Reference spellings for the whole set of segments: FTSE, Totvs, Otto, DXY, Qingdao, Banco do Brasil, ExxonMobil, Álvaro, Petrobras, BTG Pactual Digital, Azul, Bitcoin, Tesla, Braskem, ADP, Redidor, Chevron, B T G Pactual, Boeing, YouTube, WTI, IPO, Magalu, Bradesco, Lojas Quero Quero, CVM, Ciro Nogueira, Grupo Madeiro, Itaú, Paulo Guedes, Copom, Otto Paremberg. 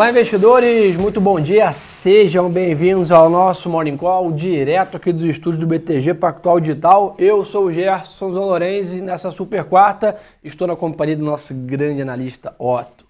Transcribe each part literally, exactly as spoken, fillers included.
Olá, investidores, muito bom dia, sejam bem-vindos ao nosso Morning Call, direto aqui dos estúdios do B T G Pactual Digital. Eu sou o Gerson Zanlorenzi e nessa super quarta estou na companhia do nosso grande analista Otto.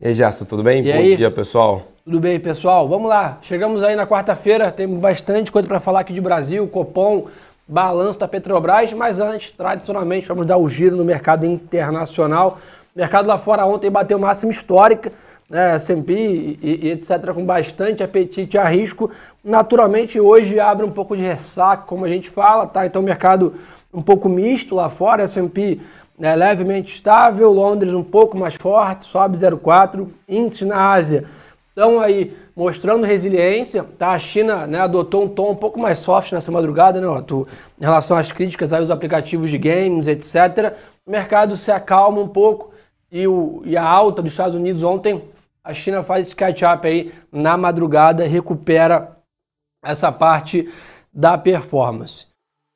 E aí, Gerson, tudo bem? E bom aí? Dia, pessoal. Tudo bem, pessoal? Vamos lá, chegamos aí na quarta-feira, temos bastante coisa para falar aqui de Brasil, Copom, balanço da Petrobras, mas antes, tradicionalmente, vamos dar o giro no mercado internacional. O mercado lá fora ontem bateu máxima histórica, É, S and P e, e etcétera, com bastante apetite a risco. Naturalmente, hoje abre um pouco de ressaca, como a gente fala, tá? Então, mercado um pouco misto lá fora, S and P né, levemente estável, Londres um pouco mais forte, sobe zero vírgula quatro, índices na Ásia estão aí mostrando resiliência, tá? A China né, adotou um tom um pouco mais soft nessa madrugada, né, Otto? Em relação às críticas aí aos aplicativos de games, etcétera. O mercado se acalma um pouco e, o, e a alta dos Estados Unidos ontem, a China faz esse catch-up aí na madrugada, recupera essa parte da performance.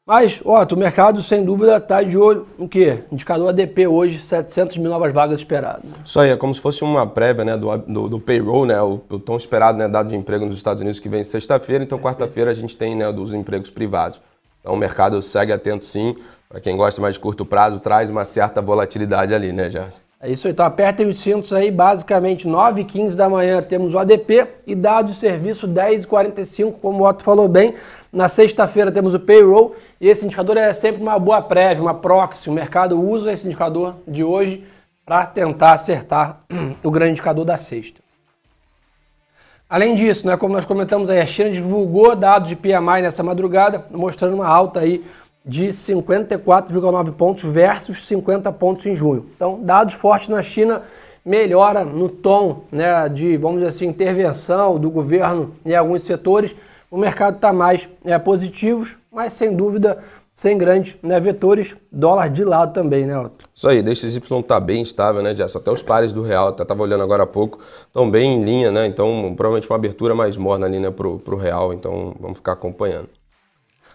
Mas, ó, o mercado, sem dúvida, está de olho no quê? Indicador A D P hoje, setecentas mil novas vagas esperadas. Isso aí, é como se fosse uma prévia né, do, do, do payroll, né, o, o tão esperado né, dado de emprego nos Estados Unidos que vem sexta-feira, então quarta-feira a gente tem né, dos empregos privados. Então o mercado segue atento sim, para quem gosta mais de curto prazo, traz uma certa volatilidade ali, né, Gerson? É isso aí, então apertem os cintos aí, basicamente nove e quinze da manhã temos o A D P e dados de serviço dez e quarenta e cinco, como o Otto falou bem. Na sexta-feira temos o payroll e esse indicador é sempre uma boa prévia, uma proxy. O mercado usa esse indicador de hoje para tentar acertar o grande indicador da sexta. Além disso, né, como nós comentamos aí, a China divulgou dados de P M I nessa madrugada, mostrando uma alta aí de cinquenta e quatro vírgula nove pontos versus cinquenta pontos em junho. Então, dados fortes na China, melhora no tom né, de, vamos dizer assim, intervenção do governo em alguns setores. O mercado está mais é, positivo, mas sem dúvida, sem grandes né, vetores, dólar de lado também, né, Otto? Isso aí, D X Y está bem estável, né, Gerson? Até os pares do real, até estava olhando agora há pouco, estão bem em linha, né? Então, provavelmente uma abertura mais morna ali né, para o real, então vamos ficar acompanhando.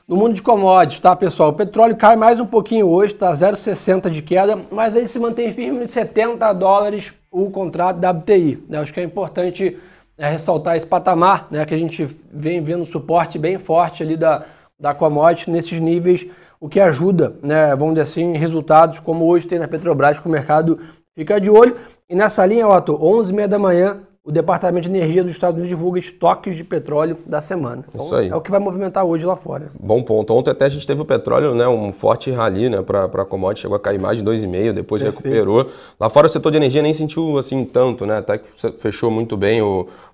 No mundo de commodities, tá, pessoal? O petróleo cai mais um pouquinho hoje, tá zero vírgula sessenta de queda, mas aí se mantém firme nos setenta dólares o contrato da W T I. Né? Acho que é importante é, ressaltar esse patamar, né? Que a gente vem vendo um suporte bem forte ali da, da commodity nesses níveis, o que ajuda, né? Vamos dizer assim, resultados como hoje tem na Petrobras, que o mercado fica de olho. E nessa linha, Otto, onze e meia da manhã, o Departamento de Energia dos Estados Unidos divulga estoques de petróleo da semana. Então, isso aí. É o que vai movimentar hoje lá fora. Bom ponto. Ontem até a gente teve o petróleo, né, um forte rally né, para a commodity, chegou a cair mais de dois vírgula cinco, depois perfeito, recuperou. Lá fora o setor de energia nem sentiu assim tanto, né? Até que fechou muito bem,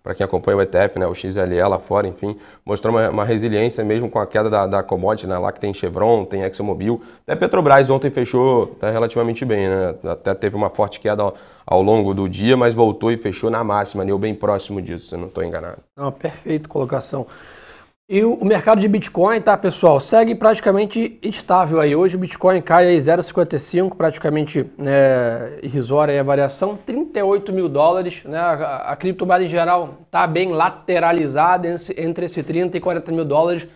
para quem acompanha o E T F, né, o X L E lá fora, enfim, mostrou uma, uma resiliência mesmo com a queda da, da commodity, né, lá que tem Chevron, tem ExxonMobil. Até Petrobras ontem fechou tá, relativamente bem, né? Até teve uma forte queda ao, ao longo do dia, mas voltou e fechou na máxima. Eu bem próximo disso, se eu não estou enganado. Não, perfeito colocação. E o mercado de Bitcoin, tá, pessoal, segue praticamente estável aí. Hoje o Bitcoin cai aí zero vírgula cinquenta e cinco, praticamente é, irrisória aí a variação, trinta e oito mil dólares, né? A, a criptomoeda em geral está bem lateralizada entre esse trinta e quarenta mil dólares.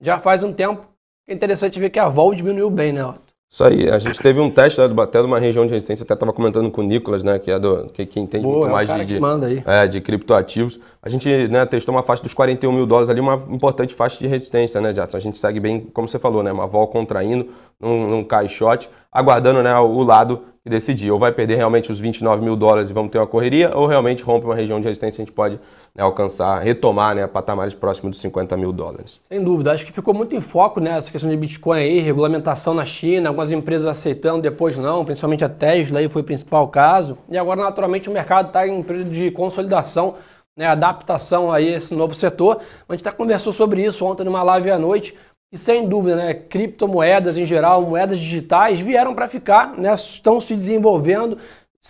Já faz um tempo. É interessante ver que a vol diminuiu bem, né, Otto? Isso aí, a gente teve um teste né, até de uma região de resistência, até estava comentando com o Nicolas, né, que, é do, que, que entende boa, muito mais é de, de, é, de criptoativos. A gente né, testou uma faixa dos quarenta e um mil dólares ali, uma importante faixa de resistência, né, Gerson? A gente segue bem, como você falou, né, uma vol contraindo, num, num caixote, aguardando né, o lado que decidir. Ou vai perder realmente os vinte e nove mil dólares e vamos ter uma correria, ou realmente rompe uma região de resistência e a gente pode né, alcançar, retomar né, patamares próximos dos cinquenta mil dólares. Sem dúvida, acho que ficou muito em foco né, essa questão de Bitcoin aí, regulamentação na China, algumas empresas aceitando, depois não, principalmente a Tesla aí foi o principal caso, e agora naturalmente o mercado está em período de consolidação, né, adaptação aí a esse novo setor. A gente até conversou sobre isso ontem numa live à noite, e sem dúvida, né, criptomoedas em geral, moedas digitais vieram para ficar, né, estão se desenvolvendo,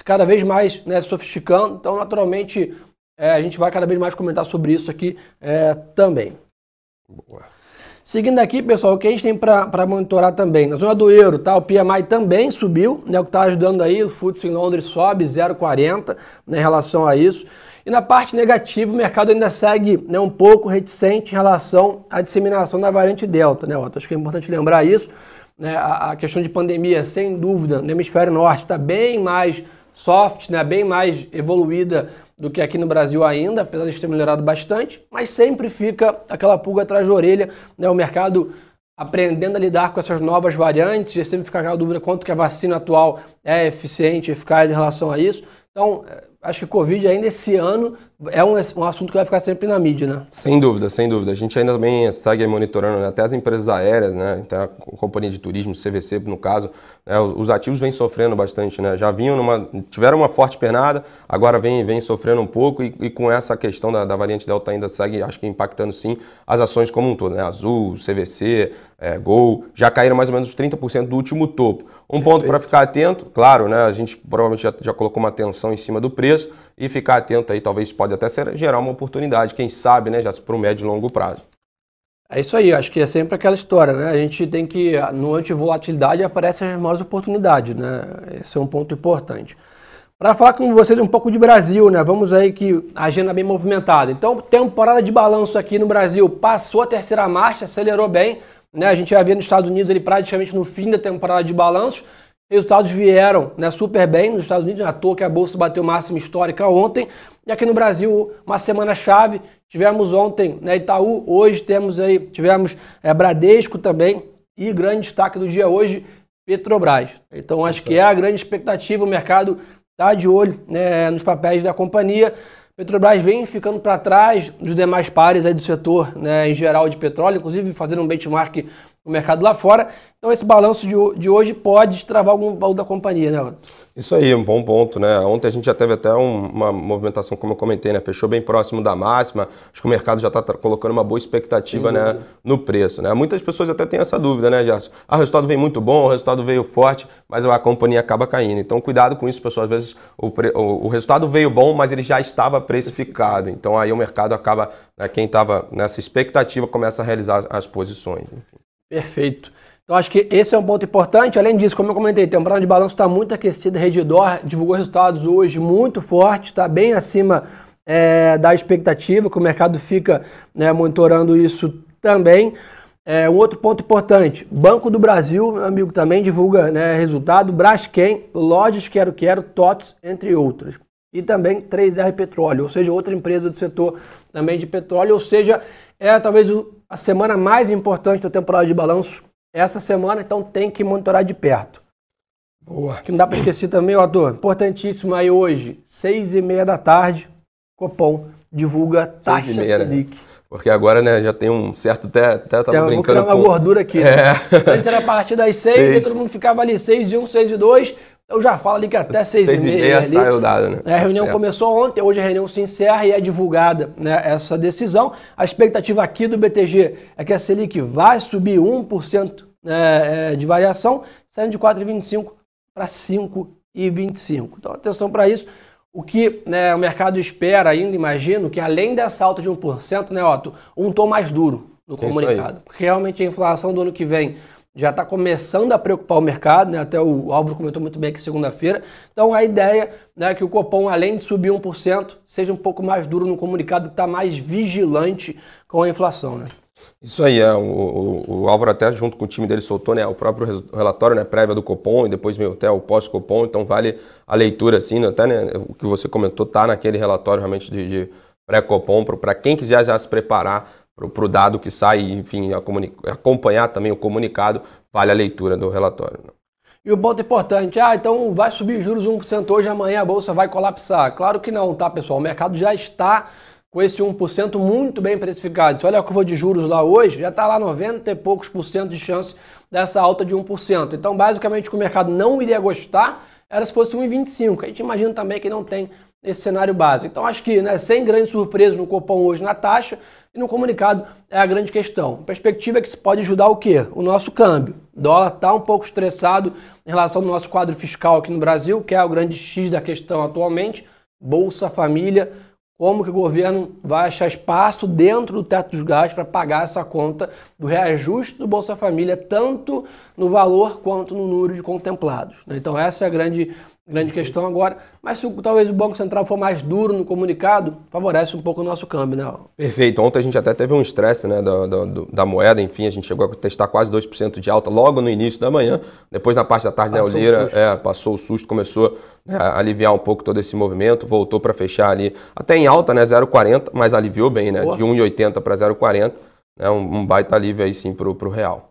cada vez mais né, sofisticando, então naturalmente É, a gente vai cada vez mais comentar sobre isso aqui é, também. Boa. Seguindo aqui, pessoal, o que a gente tem para monitorar também? Na zona do euro, tá? O P M I também subiu, né, o que está ajudando aí, o F T S E em Londres sobe zero vírgula quarenta né, em relação a isso. E na parte negativa, o mercado ainda segue né, um pouco reticente em relação à disseminação da variante Delta, né, Otto? Acho que é importante lembrar isso. Né, a, a questão de pandemia, sem dúvida, no hemisfério norte está bem mais soft, né, bem mais evoluída do que aqui no Brasil ainda, apesar de ter melhorado bastante, mas sempre fica aquela pulga atrás da orelha, né? O mercado aprendendo a lidar com essas novas variantes, já sempre fica aquela dúvida quanto que a vacina atual é eficiente, eficaz em relação a isso. Então, acho que Covid ainda esse ano é um, um assunto que vai ficar sempre na mídia, né? Sem dúvida, sem dúvida. A gente ainda também segue monitorando, né? Até as empresas aéreas, né? Então, a companhia de turismo, C V C, no caso, né? os, os ativos vêm sofrendo bastante, né? Já vinham numa, tiveram uma forte pernada, agora vem, vem sofrendo um pouco e, e com essa questão da, da variante Delta ainda segue, acho que impactando sim as ações como um todo, né? Azul, C V C, é, Gol, já caíram mais ou menos trinta por cento do último topo. Um Perfeito. Ponto para ficar atento, claro, né? A gente provavelmente já, já colocou uma atenção em cima do preço, e ficar atento aí, talvez pode até ser, gerar uma oportunidade, quem sabe, né, já para o médio e longo prazo. É isso aí, acho que é sempre aquela história, né? A gente tem que, no antivolatilidade aparecem as maiores oportunidades, né? Esse é um ponto importante. Para falar com vocês um pouco de Brasil, né? Vamos aí que a agenda bem movimentada. Então, temporada de balanço aqui no Brasil passou a terceira marcha, acelerou bem, né? A gente já via nos Estados Unidos ele praticamente no fim da temporada de balanços. Resultados vieram, né, super bem nos Estados Unidos, não é à toa que a Bolsa bateu máxima histórica ontem. E aqui no Brasil, uma semana-chave, tivemos ontem, né, Itaú, hoje temos aí, tivemos é, Bradesco também, e grande destaque do dia hoje, Petrobras. Então acho que é a grande expectativa, o mercado está de olho, né, nos papéis da companhia. Petrobras vem ficando para trás dos demais pares aí do setor, né, em geral de petróleo, inclusive fazendo um benchmark no mercado lá fora. Então esse balanço de hoje pode destravar algum baú da companhia, né? Isso aí, um bom ponto, né? Ontem a gente já teve até um, uma movimentação, como eu comentei, né? Fechou bem próximo da máxima. Acho que o mercado já está colocando uma boa expectativa, né, no preço, né? Muitas pessoas até têm essa dúvida, né, Gerson? Ah, o resultado veio muito bom, o resultado veio forte, mas a companhia acaba caindo. Então cuidado com isso, pessoal. Às vezes o, pre... o resultado veio bom, mas ele já estava precificado. Então aí o mercado acaba, né, quem estava nessa expectativa começa a realizar as posições. Enfim. Perfeito. Então acho que esse é um ponto importante. Além disso, como eu comentei, a temporada de balanço está muito aquecida. Redidor divulgou resultados hoje muito forte, está bem acima é, da expectativa, que o mercado fica, né, monitorando isso também. É, um outro ponto importante, Banco do Brasil, meu amigo, também divulga, né, resultado. Braskem, Lojas Quero Quero, Totvs, entre outras. E também três R Petróleo, ou seja, outra empresa do setor também de petróleo, ou seja, é talvez a semana mais importante da temporada de balanço essa semana, então tem que monitorar de perto. Boa. Que não dá para esquecer também, Otto, importantíssimo aí hoje, seis e meia da tarde, Copom divulga taxa Selic. Porque agora, né, já tem um certo, até estava brincando. Vou criar uma com... gordura aqui. É. Né? Antes era a partir das seis, todo mundo ficava ali seis e um, seis e dois. Eu já falo ali que até seis e meia saiu dado, né? A reunião tá começou ontem, hoje a reunião se encerra e é divulgada, né, essa decisão. A expectativa aqui do B T G é que a Selic vai subir um por cento, né, de variação, saindo de quatro vírgula vinte e cinco para cinco vírgula vinte e cinco. Então atenção para isso. O que, né, o mercado espera ainda, imagino, que além dessa alta de um por cento, né, Otto, um tom mais duro no comunicado. Porque realmente a inflação do ano que vem já está começando a preocupar o mercado, né? Até o Álvaro comentou muito bem aqui segunda-feira. Então a ideia, né, é que o Copom, além de subir um por cento, seja um pouco mais duro no comunicado, que está mais vigilante com a inflação, né? Isso aí, é, o, o, o Álvaro até junto com o time dele soltou, né, o próprio relatório, né, prévia do Copom, e depois veio até o pós-Copom, então vale a leitura, assim, até, né, o que você comentou está naquele relatório realmente de, de pré-Copom, para quem quiser já se preparar para o dado que sai, enfim, acompanhar também o comunicado, vale a leitura do relatório. Né? E o ponto importante, ah, então vai subir juros um por cento hoje, amanhã a Bolsa vai colapsar. Claro que não, tá, pessoal? O mercado já está com esse um por cento muito bem precificado. Se olha a curva de juros lá hoje, já está lá noventa e poucos por cento de chance dessa alta de um por cento. Então, basicamente, o que o mercado não iria gostar era se fosse um vírgula vinte e cinco por cento. A gente imagina também que não tem esse cenário base. Então, acho que, né, sem grandes surpresas no Copom hoje na taxa, e no comunicado é a grande questão. A perspectiva é que isso pode ajudar o quê? O nosso câmbio. O dólar está um pouco estressado em relação ao nosso quadro fiscal aqui no Brasil, que é o grande X da questão atualmente. Bolsa Família, como que o governo vai achar espaço dentro do teto dos gastos para pagar essa conta do reajuste do Bolsa Família, tanto no valor quanto no número de contemplados. Então essa é a grande grande questão agora, mas se talvez o Banco Central for mais duro no comunicado, favorece um pouco o nosso câmbio, né? Perfeito. Ontem a gente até teve um estresse, né, da, da, da moeda, enfim, a gente chegou a testar quase dois por cento de alta logo no início da manhã, depois na parte da tarde, né, o Lira é, passou o susto, começou a aliviar um pouco todo esse movimento, voltou para fechar ali, até em alta, né, zero vírgula quarenta, mas aliviou bem, né, Boa. de um vírgula oitenta para zero vírgula quarenta, né, um, um baita alívio aí sim para o real.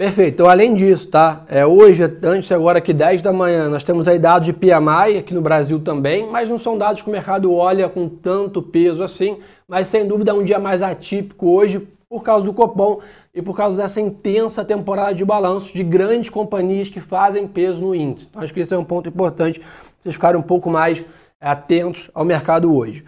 Perfeito. Então, além disso, tá? É, hoje, antes agora que dez da manhã, nós temos aí dados de P M I aqui no Brasil também, mas não são dados que o mercado olha com tanto peso assim, mas sem dúvida é um dia mais atípico hoje por causa do Copom e por causa dessa intensa temporada de balanço de grandes companhias que fazem peso no índice. Então, acho que esse é um ponto importante, vocês ficarem um pouco mais atentos ao mercado hoje.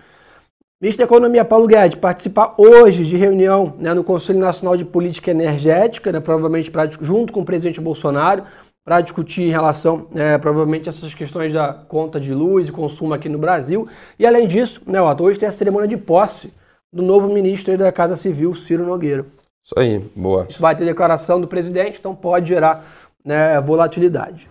Ministro da Economia, Paulo Guedes, participa hoje de reunião, né, no Conselho Nacional de Política Energética, né, provavelmente pra, junto com o presidente Bolsonaro, para discutir em relação, né, provavelmente, essas questões da conta de luz e consumo aqui no Brasil. E, além disso, né, Otto, hoje tem a cerimônia de posse do novo ministro da Casa Civil, Ciro Nogueira. Isso aí, boa. Isso vai ter declaração do presidente, então pode gerar, né, volatilidade.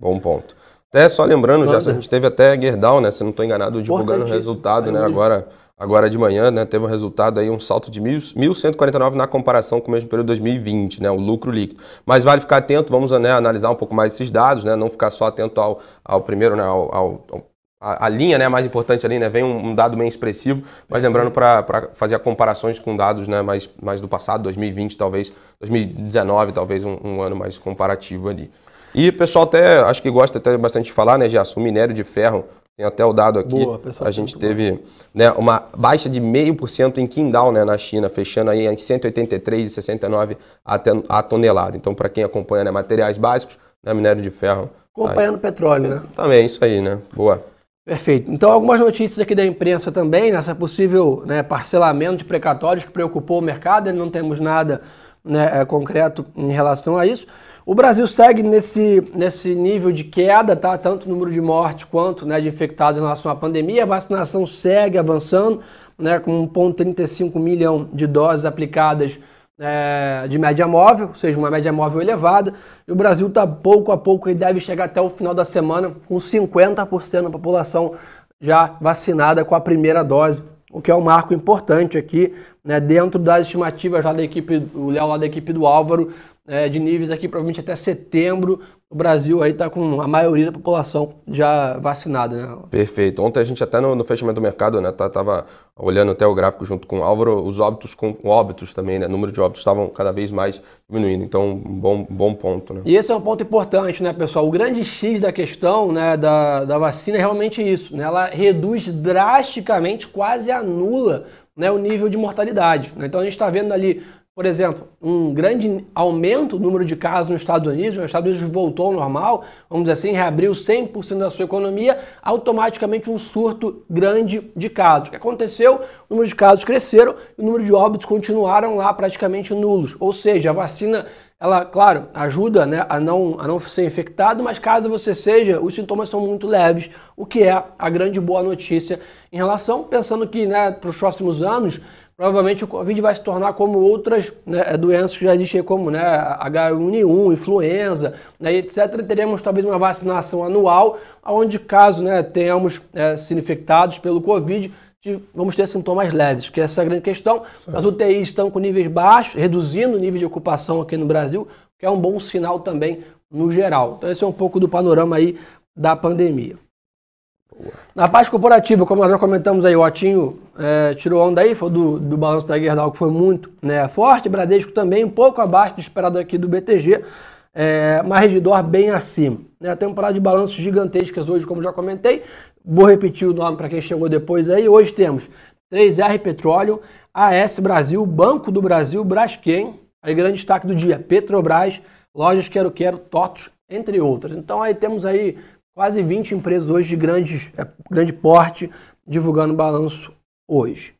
Bom ponto. Até só lembrando, já, a gente teve até Gerdau, né? Se não estou enganado, divulgando o resultado, né? Agora, agora de manhã, né? Teve um resultado aí, um salto de mil cento e quarenta e nove na comparação com o mesmo período de dois mil e vinte, né? O lucro líquido. Mas vale ficar atento, vamos, né, analisar um pouco mais esses dados, né? Não ficar só atento ao, ao primeiro, né? Ao, ao, ao... A, a linha, né, mais importante ali, né, vem um, um dado bem expressivo, mas lembrando para fazer comparações com dados, né, mais, mais do passado, dois mil e vinte talvez, dois mil e dezenove talvez, um, um ano mais comparativo ali. E o pessoal até, acho que gosta até bastante de falar, né, Gerson, o minério de ferro, tem até o dado aqui, Boa, pessoal, a gente teve, né, uma baixa de zero vírgula cinco por cento em Qingdao, né, na China, fechando aí em cento e oitenta e três vírgula sessenta e nove a tonelada. Então, para quem acompanha, né, materiais básicos, né, minério de ferro. Acompanhando o petróleo, né? Também, isso aí, né? Boa. Perfeito. Então, algumas notícias aqui da imprensa também, nessa possível, né, parcelamento de precatórios que preocupou o mercado, não temos nada, né, concreto em relação a isso. O Brasil segue nesse, nesse nível de queda, tá? Tanto o número de mortes quanto, né, de infectados em relação à pandemia. A vacinação segue avançando, né, com um vírgula trinta e cinco milhão de doses aplicadas, é, de média móvel, ou seja, uma média móvel elevada, e o Brasil está pouco a pouco e deve chegar até o final da semana com cinquenta por cento da população já vacinada com a primeira dose, o que é um marco importante aqui, né, dentro das estimativas lá da equipe, o Léo lá da equipe do Álvaro, é, de níveis aqui provavelmente até setembro, o Brasil aí está com a maioria da população já vacinada, né? Perfeito. Ontem a gente até no, no fechamento do mercado, né, estava olhando até o gráfico junto com o Álvaro, os óbitos com óbitos também, né? O número de óbitos estavam cada vez mais diminuindo. Então, um bom, bom ponto, né? E esse é um ponto importante, né, pessoal? O grande X da questão, né, da, da vacina é realmente isso, né? Ela reduz drasticamente, quase anula, né, o nível de mortalidade, né? Então a gente está vendo ali, por exemplo, um grande aumento no número de casos nos Estados Unidos, os Estados Unidos voltou ao normal, vamos dizer assim, reabriu cem por cento da sua economia, automaticamente um surto grande de casos. O que aconteceu? O número de casos cresceram e o número de óbitos continuaram lá praticamente nulos. Ou seja, a vacina, ela, claro, ajuda, né, a, não, a não ser infectado, mas caso você seja, os sintomas são muito leves, o que é a grande boa notícia em relação, pensando que, né, para os próximos anos, provavelmente o Covid vai se tornar como outras, né, doenças que já existem, como, né, H um N um, influenza, né, etcétera. Teremos talvez uma vacinação anual, onde caso, né, tenhamos é, sido infectados pelo Covid, vamos ter sintomas leves, que essa é a grande questão. As U T Is estão com níveis baixos, reduzindo o nível de ocupação aqui no Brasil, que é um bom sinal também no geral. Então esse é um pouco do panorama aí da pandemia. Na parte corporativa, como nós já comentamos aí, o Otinho é, tirou onda aí, foi do, do balanço da Gerdau, que foi muito, né, forte. Bradesco também um pouco abaixo do esperado aqui do B T G, é, mas Redidor bem acima. Né, temporada de balanços gigantescas hoje, como já comentei. Vou repetir o nome para quem chegou depois aí. Hoje temos três R Petróleo, A S Brasil, Banco do Brasil, Braskem, aí grande destaque do dia, Petrobras, Lojas Quero Quero, Totvs, entre outras. Então aí temos aí quase vinte empresas hoje de grandes, é, grande porte divulgando balanço hoje.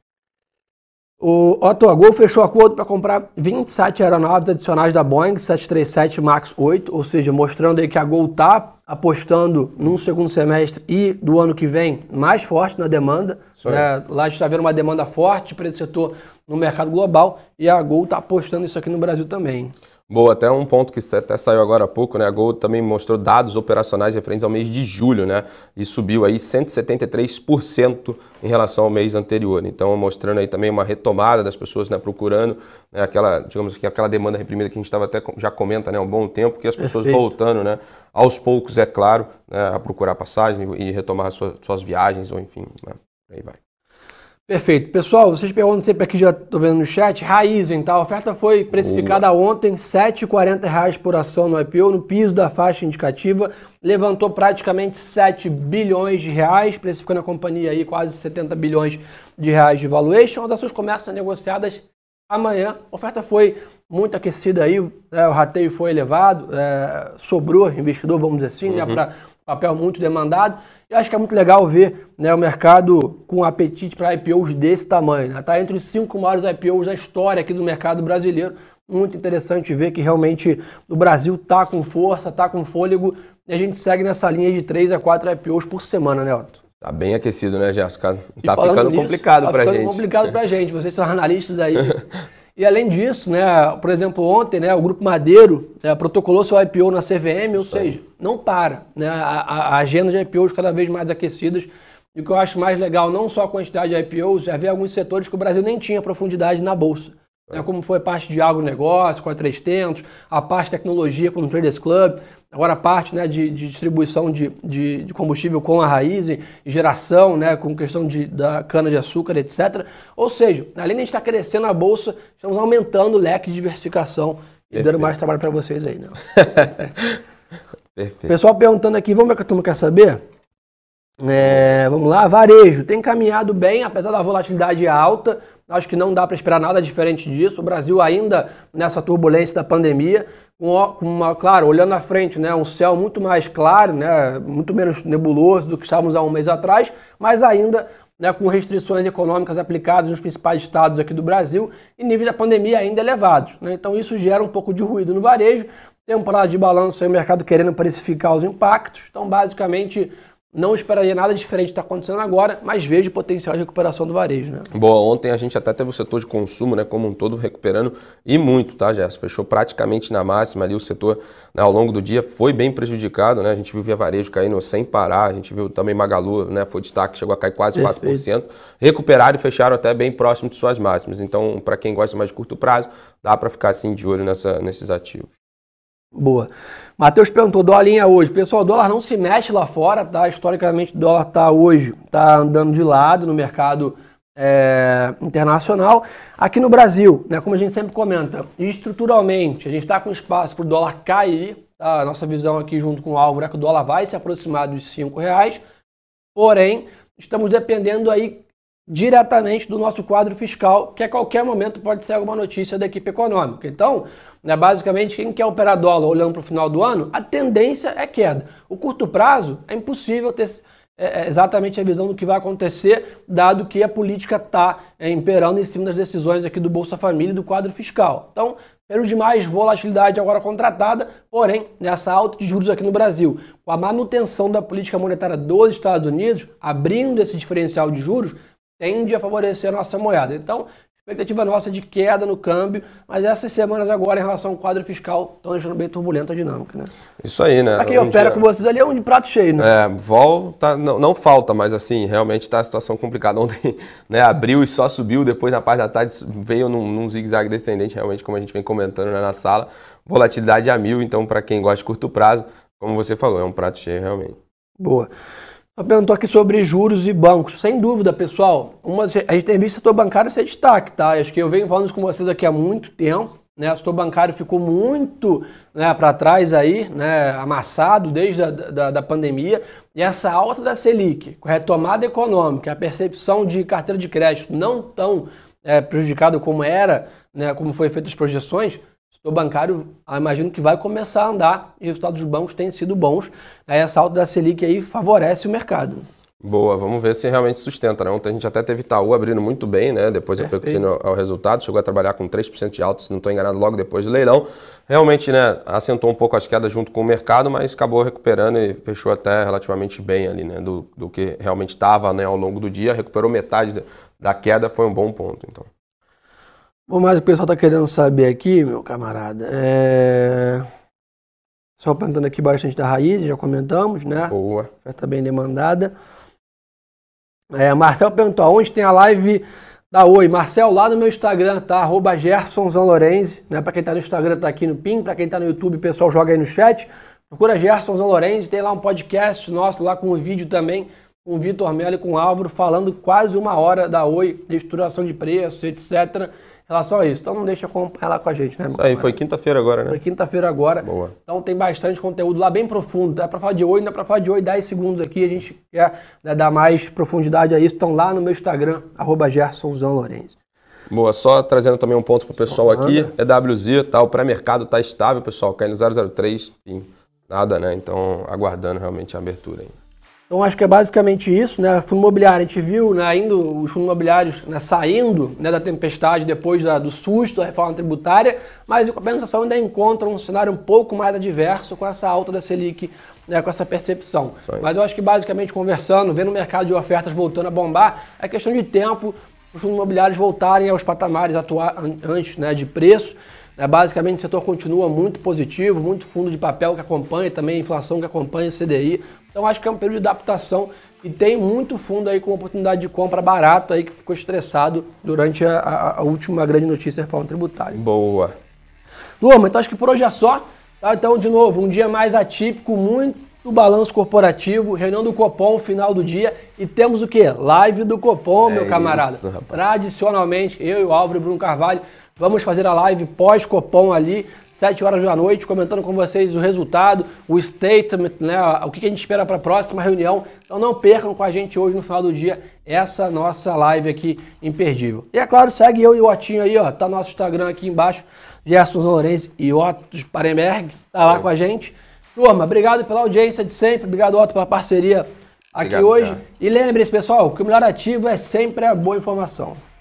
O Otto, a Gol fechou acordo para comprar vinte e sete aeronaves adicionais da Boeing sete três sete MAX oito, ou seja, mostrando aí que a Gol está apostando num segundo semestre e do ano que vem mais forte na demanda. Né? Lá a gente está vendo uma demanda forte para esse setor no mercado global e a Gol está apostando isso aqui no Brasil também. Boa, até um ponto que até saiu agora há pouco, né? A Gol também mostrou dados operacionais referentes ao mês de julho, né? E subiu aí cento e setenta e três por cento em relação ao mês anterior. Então, mostrando aí também uma retomada das pessoas, né, procurando, né, aquela, digamos que aquela demanda reprimida que a gente estava até já comenta, né, há um bom tempo, que as pessoas Perfeito. voltando, né, aos poucos, é claro, né, a procurar passagem e retomar suas, suas viagens, ou enfim, né, aí vai. Perfeito. Pessoal, vocês perguntam sempre aqui, já estou vendo no chat, Raízen, tá? A oferta foi precificada Boa. ontem, sete reais e quarenta por ação no I P O, no piso da faixa indicativa, levantou praticamente sete bilhões de reais, precificando a companhia aí quase setenta bilhões de reais de valuation. As ações começam a ser negociadas amanhã. A oferta foi muito aquecida aí, é, o rateio foi elevado, é, sobrou investidor, vamos dizer assim, uhum. né, para papel muito demandado. Eu acho que é muito legal ver, né, o mercado com apetite para I P Os desse tamanho. Está, né, entre os cinco maiores I P Os da história aqui do mercado brasileiro. Muito interessante ver que realmente o Brasil está com força, está com fôlego. E a gente segue nessa linha de três a quatro I P Os por semana, né, Otto? Tá bem aquecido, né, Jéssica? Tá ficando disso, complicado tá para a gente. Tá complicado para a gente. Vocês são analistas aí. E além disso, né, por exemplo, ontem, né, o Grupo Madeiro, né, protocolou seu I P O na C V M, ou Sim. seja, não para, né, a, a agenda de I P Os cada vez mais aquecidas. E o que eu acho mais legal, não só a quantidade de I P Os, já havia alguns setores que o Brasil nem tinha profundidade na Bolsa. É. Né, como foi a parte de agronegócio, com a trezentos, a parte de tecnologia com o Traders Club, agora a parte, né, de, de distribuição de, de, de combustível com a Raízen, geração, né, com questão de, da cana-de-açúcar, etcétera. Ou seja, além de a gente estar crescendo a Bolsa, estamos aumentando o leque de diversificação e dando mais trabalho para vocês aí. Né? Perfeito. Pessoal perguntando aqui, vamos ver o que a turma quer saber? É, vamos lá, varejo tem caminhado bem, apesar da volatilidade alta. Acho que não dá para esperar nada diferente disso. O Brasil ainda nessa turbulência da pandemia, com uma, claro, olhando à frente, né, um céu muito mais claro, né, muito menos nebuloso do que estávamos há um mês atrás, mas ainda, né, com restrições econômicas aplicadas nos principais estados aqui do Brasil e nível da pandemia ainda elevados, né? Então isso gera um pouco de ruído no varejo. Temporada de balanço aí, o mercado querendo precificar os impactos. Então, basicamente, não esperaria nada diferente está acontecendo agora, mas vejo potencial de recuperação do varejo, né? Bom, ontem a gente até teve o setor de consumo, né, como um todo recuperando e muito, tá, Gerson? Fechou praticamente na máxima ali o setor, né, ao longo do dia foi bem prejudicado, né? A gente viu Via Varejo caindo sem parar, a gente viu também Magalu, né, foi destaque, chegou a cair quase Perfeito. quatro por cento. Recuperaram e fecharam até bem próximo de suas máximas. Então, para quem gosta mais de curto prazo, dá para ficar assim de olho nessa, nesses ativos. Boa. Matheus perguntou, dolinha hoje. Pessoal, o dólar não se mexe lá fora, tá? Historicamente, o dólar tá hoje, tá andando de lado no mercado é, internacional. Aqui no Brasil, né, como a gente sempre comenta, estruturalmente, a gente está com espaço para o dólar cair. Tá? A nossa visão aqui junto com o Álvaro é que o dólar vai se aproximar dos cinco reais. Porém, estamos dependendo aí diretamente do nosso quadro fiscal, que a qualquer momento pode ser alguma notícia da equipe econômica. Então, né, basicamente, quem quer operar dólar olhando para o final do ano, a tendência é queda. O curto prazo é impossível ter é, exatamente a visão do que vai acontecer, dado que a política está é, imperando em cima das decisões aqui do Bolsa Família e do quadro fiscal. Então, pelo demais, volatilidade agora contratada, porém, nessa alta de juros aqui no Brasil, com a manutenção da política monetária dos Estados Unidos, abrindo esse diferencial de juros, tende a favorecer a nossa moeda. Então, expectativa nossa de queda no câmbio, mas essas semanas agora, em relação ao quadro fiscal, estão deixando bem turbulenta a dinâmica, né? Isso aí, né? Pra quem um opera dia... com vocês ali é um prato cheio, né? É, volta, não, não falta, mas assim, realmente está a situação complicada. Ontem, né, abriu e só subiu, depois na parte da tarde veio num, num zigue-zague descendente, realmente, como a gente vem comentando, né, na sala. Volatilidade a mil, então para quem gosta de curto prazo, como você falou, é um prato cheio, realmente. Boa. Eu perguntou aqui sobre juros e bancos. Sem dúvida, pessoal, uma, a gente tem visto o setor bancário ser destaque, tá? Acho que eu venho falando isso com vocês aqui há muito tempo, né? O setor bancário ficou muito, né, para trás aí, né, amassado desde a da, da pandemia. E essa alta da Selic, retomada econômica, a percepção de carteira de crédito não tão é, prejudicada como era, né, como foi feita as projeções, o bancário, imagino que vai começar a andar e os resultados dos bancos têm sido bons. Essa alta da Selic aí favorece o mercado. Boa, vamos ver se realmente sustenta, né? Ontem a gente até teve Itaú abrindo muito bem, né? Depois repercutindo ao resultado, chegou a trabalhar com três por cento de alta, se não estou enganado, logo depois do leilão. Realmente, né, assentou um pouco as quedas junto com o mercado, mas acabou recuperando e fechou até relativamente bem ali, né? Do, do que realmente estava, né, ao longo do dia, recuperou metade da queda, foi um bom ponto, então. Bom, mas o pessoal está querendo saber aqui, meu camarada, é... só plantando aqui bastante da Raízen, já comentamos, né? Boa. Já está bem demandada. É, Marcel perguntou, aonde tem a live da Oi? Marcel, lá no meu Instagram, tá? Arroba Gerson Zanlorenzi, né? Para quem tá no Instagram, tá aqui no pin. Para quem tá no YouTube, o pessoal joga aí no chat. Procura Gerson Zanlorenzi, tem lá um podcast nosso, lá com um vídeo também, com o Vitor Melo e com o Álvaro, falando quase uma hora da Oi, de estruturação de preço, etcétera, em relação a isso. Então não deixa acompanhar lá com a gente, né? Isso aí, foi quinta-feira agora, né? Foi quinta-feira agora. Boa. Então tem bastante conteúdo lá bem profundo. Dá pra falar de Oi, dá pra falar de Oi dez segundos aqui. A gente quer, né, dar mais profundidade a isso. Então lá no meu Instagram, arroba Gerson Zanlorenzi. Boa, só trazendo também um ponto pro pessoal aqui. E W Z, tá? O pré-mercado tá estável, pessoal. Caindo zero vírgula zero três, enfim, nada, né? Então aguardando realmente a abertura aí. Então acho que é basicamente isso, né? Fundo imobiliário, a gente viu, né, ainda os fundos imobiliários, né, saindo, né, da tempestade depois da, do susto da reforma tributária, mas em compensação ainda encontram um cenário um pouco mais adverso com essa alta da Selic, né, com essa percepção. Mas eu acho que basicamente conversando, vendo o mercado de ofertas voltando a bombar, é questão de tempo os fundos imobiliários voltarem aos patamares atua- antes, né, de preço. Basicamente o setor continua muito positivo, muito fundo de papel que acompanha, também a inflação que acompanha o C D I. Então acho que é um período de adaptação e tem muito fundo aí com oportunidade de compra barato aí que ficou estressado durante a, a, a última grande notícia da reforma tributária. Boa. Turma, então acho que por hoje é só. Tá? Então, de novo, um dia mais atípico, muito balanço corporativo, reunião do Copom, final do dia. E temos o quê? Live do Copom, é meu camarada. Isso, tradicionalmente, eu e o Álvaro e o Bruno Carvalho, vamos fazer a live pós-Copom ali, sete horas da noite, comentando com vocês o resultado, o statement, né, o que a gente espera para a próxima reunião. Então não percam com a gente hoje no final do dia essa nossa live aqui imperdível. E é claro, segue eu e o Otinho aí, ó, tá nosso Instagram aqui embaixo, Gerson Zanlorenzi e Otto Paremberg, tá lá é. com a gente. Turma, obrigado pela audiência de sempre, obrigado, Otto, pela parceria aqui obrigado, hoje. Cara. E lembrem-se, pessoal, que o melhor ativo é sempre a boa informação.